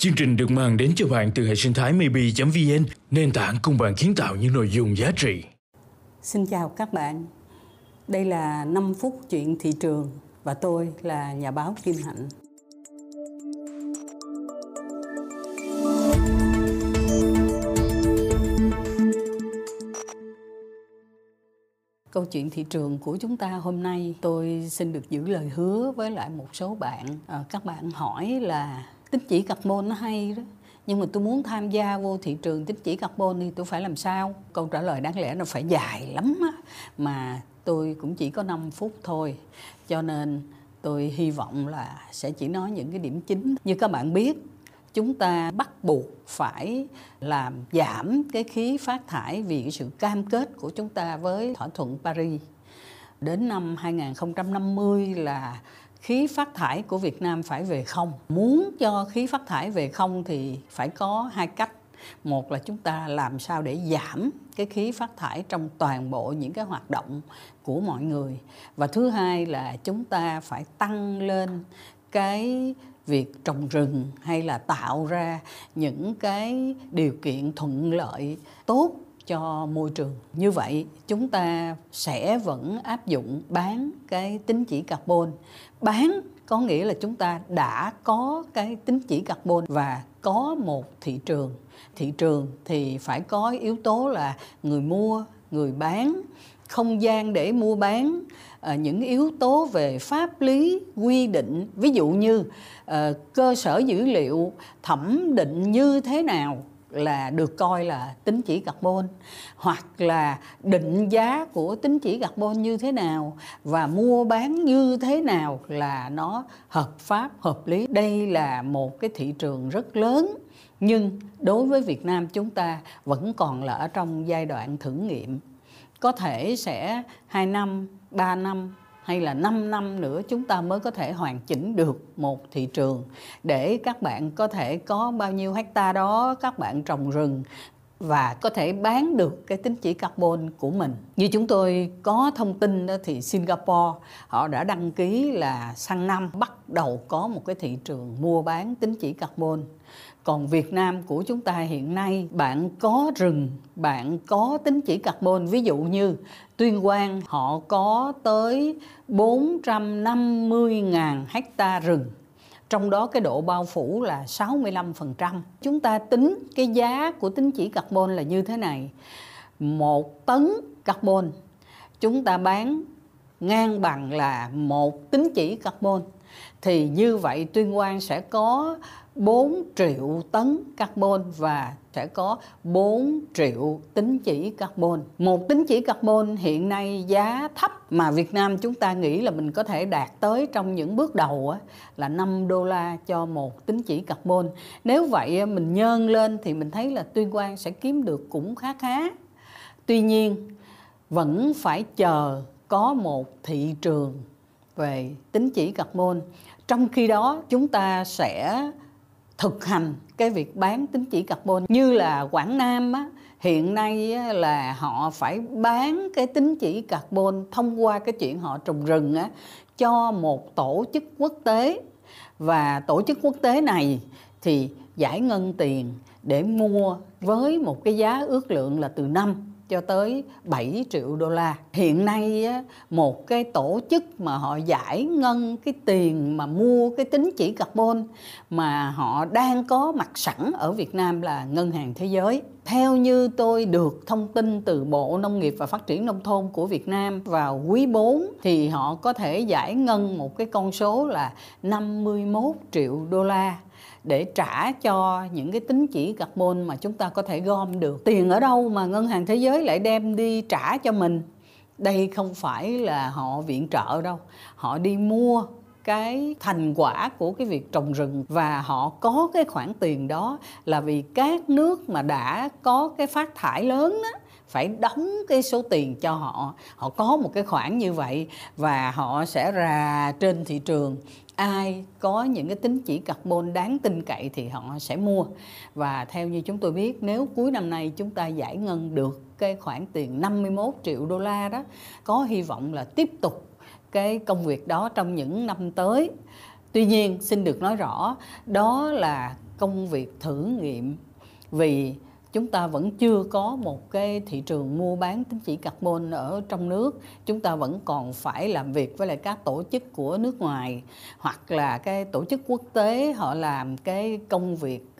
Chương trình được mang đến cho bạn từ hệ sinh thái maybe.vn, nền tảng cùng bạn kiến tạo những nội dung giá trị. Xin chào các bạn. Đây là 5 phút chuyện thị trường và tôi là nhà báo Kim Hạnh. Câu chuyện thị trường của chúng ta hôm nay, tôi xin được giữ lời hứa với lại một số bạn. Các bạn hỏi là tín chỉ carbon nó hay đó, nhưng mà tôi muốn tham gia vô thị trường tín chỉ carbon thì tôi phải làm sao? Câu trả lời đáng lẽ nó phải dài lắm á, mà tôi cũng chỉ có 5 phút thôi. Cho nên tôi hy vọng là sẽ chỉ nói những cái điểm chính. Như các bạn biết, chúng ta bắt buộc phải làm giảm cái khí phát thải vì sự cam kết của chúng ta với thỏa thuận Paris. Đến năm 2050 là khí phát thải của Việt Nam phải về không. Muốn cho khí phát thải về không thì phải có hai cách. Một là chúng ta làm sao để giảm cái khí phát thải trong toàn bộ những cái hoạt động của mọi người. Và thứ hai là chúng ta phải tăng lên cái việc trồng rừng hay là tạo ra những cái điều kiện thuận lợi tốt cho môi trường. Như vậy chúng ta sẽ vẫn áp dụng bán cái tín chỉ carbon. Bán có nghĩa là chúng ta đã có cái tín chỉ carbon và có một thị trường. Thị trường thì phải có yếu tố là người mua, người bán, không gian để mua bán, những yếu tố về pháp lý quy định, ví dụ như cơ sở dữ liệu thẩm định như thế nào là được coi là tín chỉ carbon, hoặc là định giá của tín chỉ carbon như thế nào và mua bán như thế nào là nó hợp pháp, hợp lý. Đây là một cái thị trường rất lớn, nhưng đối với Việt Nam chúng ta vẫn còn là ở trong giai đoạn thử nghiệm. Có thể sẽ 2 năm, 3 năm hay là 5 năm nữa chúng ta mới có thể hoàn chỉnh được một thị trường để các bạn có thể có bao nhiêu hectare đó các bạn trồng rừng và có thể bán được cái tín chỉ carbon của mình. Như chúng tôi có thông tin đó thì Singapore họ đã đăng ký là sang năm bắt đầu có một cái thị trường mua bán tín chỉ carbon. Còn Việt Nam của chúng ta hiện nay, bạn có rừng, bạn có tín chỉ carbon. Ví dụ như Tuyên Quang họ có tới 450.000 hectare rừng. Trong đó cái độ bao phủ là 65%. Chúng ta tính cái giá của tín chỉ carbon là như thế này. 1 tấn carbon chúng ta bán ngang bằng là 1 tín chỉ carbon. Thì như vậy Tuyên Quang sẽ có 4 triệu tấn carbon và sẽ có 4 triệu tín chỉ carbon. Một tín chỉ carbon hiện nay giá thấp mà Việt Nam chúng ta nghĩ là mình có thể đạt tới trong những bước đầu là $5 cho một tín chỉ carbon. Nếu vậy mình nhân lên thì mình thấy là Tuyên Quang sẽ kiếm được cũng khá. Tuy nhiên vẫn phải chờ có một thị trường về tín chỉ carbon. Trong khi đó chúng ta sẽ thực hành cái việc bán tín chỉ carbon. Như là Quảng Nam á, hiện nay á, là họ phải bán cái tín chỉ carbon thông qua cái chuyện họ trồng rừng á, cho một tổ chức quốc tế. Và tổ chức quốc tế này thì giải ngân tiền để mua với một cái giá ước lượng là từ 5 cho tới 7 triệu đô la. Hiện nay á, một cái tổ chức mà họ giải ngân cái tiền mà mua cái tín chỉ carbon mà họ đang có mặt sẵn ở Việt Nam là Ngân hàng Thế giới. Theo như tôi được thông tin từ Bộ Nông nghiệp và Phát triển Nông thôn của Việt Nam vào quý 4 thì họ có thể giải ngân một cái con số là 51 triệu đô la để trả cho những cái tín chỉ carbon mà chúng ta có thể gom được. Tiền ở đâu mà Ngân hàng Thế giới lại đem đi trả cho mình? Đây không phải là họ viện trợ đâu. Họ đi mua cái thành quả của cái việc trồng rừng và họ có cái khoản tiền đó là vì các nước mà đã có cái phát thải lớn đó phải đóng cái số tiền cho họ. Họ có một cái khoản như vậy và họ sẽ ra trên thị trường ai có những cái tín chỉ carbon đáng tin cậy thì họ sẽ mua. Và theo như chúng tôi biết, nếu cuối năm nay chúng ta giải ngân được cái khoản tiền 51 triệu đô la đó, có hy vọng là tiếp tục cái công việc đó trong những năm tới. Tuy nhiên, xin được nói rõ, đó là công việc thử nghiệm, vì chúng ta vẫn chưa có một cái thị trường mua bán tín chỉ carbon ở trong nước. Chúng ta vẫn còn phải làm việc với lại các tổ chức của nước ngoài hoặc là cái tổ chức quốc tế, họ làm cái công việc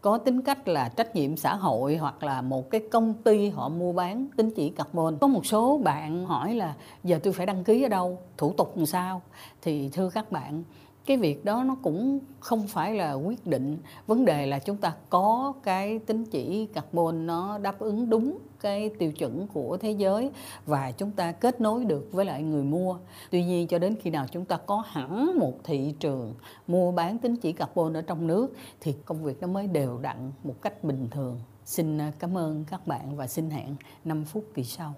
có tính cách là trách nhiệm xã hội, hoặc là một cái công ty họ mua bán tín chỉ carbon. Có một số bạn hỏi là giờ tôi phải đăng ký ở đâu, thủ tục làm sao? Thì thưa các bạn, cái việc đó nó cũng không phải là quyết định. Vấn đề là chúng ta có cái tín chỉ carbon nó đáp ứng đúng cái tiêu chuẩn của thế giới và chúng ta kết nối được với lại người mua. Tuy nhiên cho đến khi nào chúng ta có hẳn một thị trường mua bán tín chỉ carbon ở trong nước thì công việc nó mới đều đặn một cách bình thường. Xin cảm ơn các bạn và xin hẹn 5 phút kỳ sau.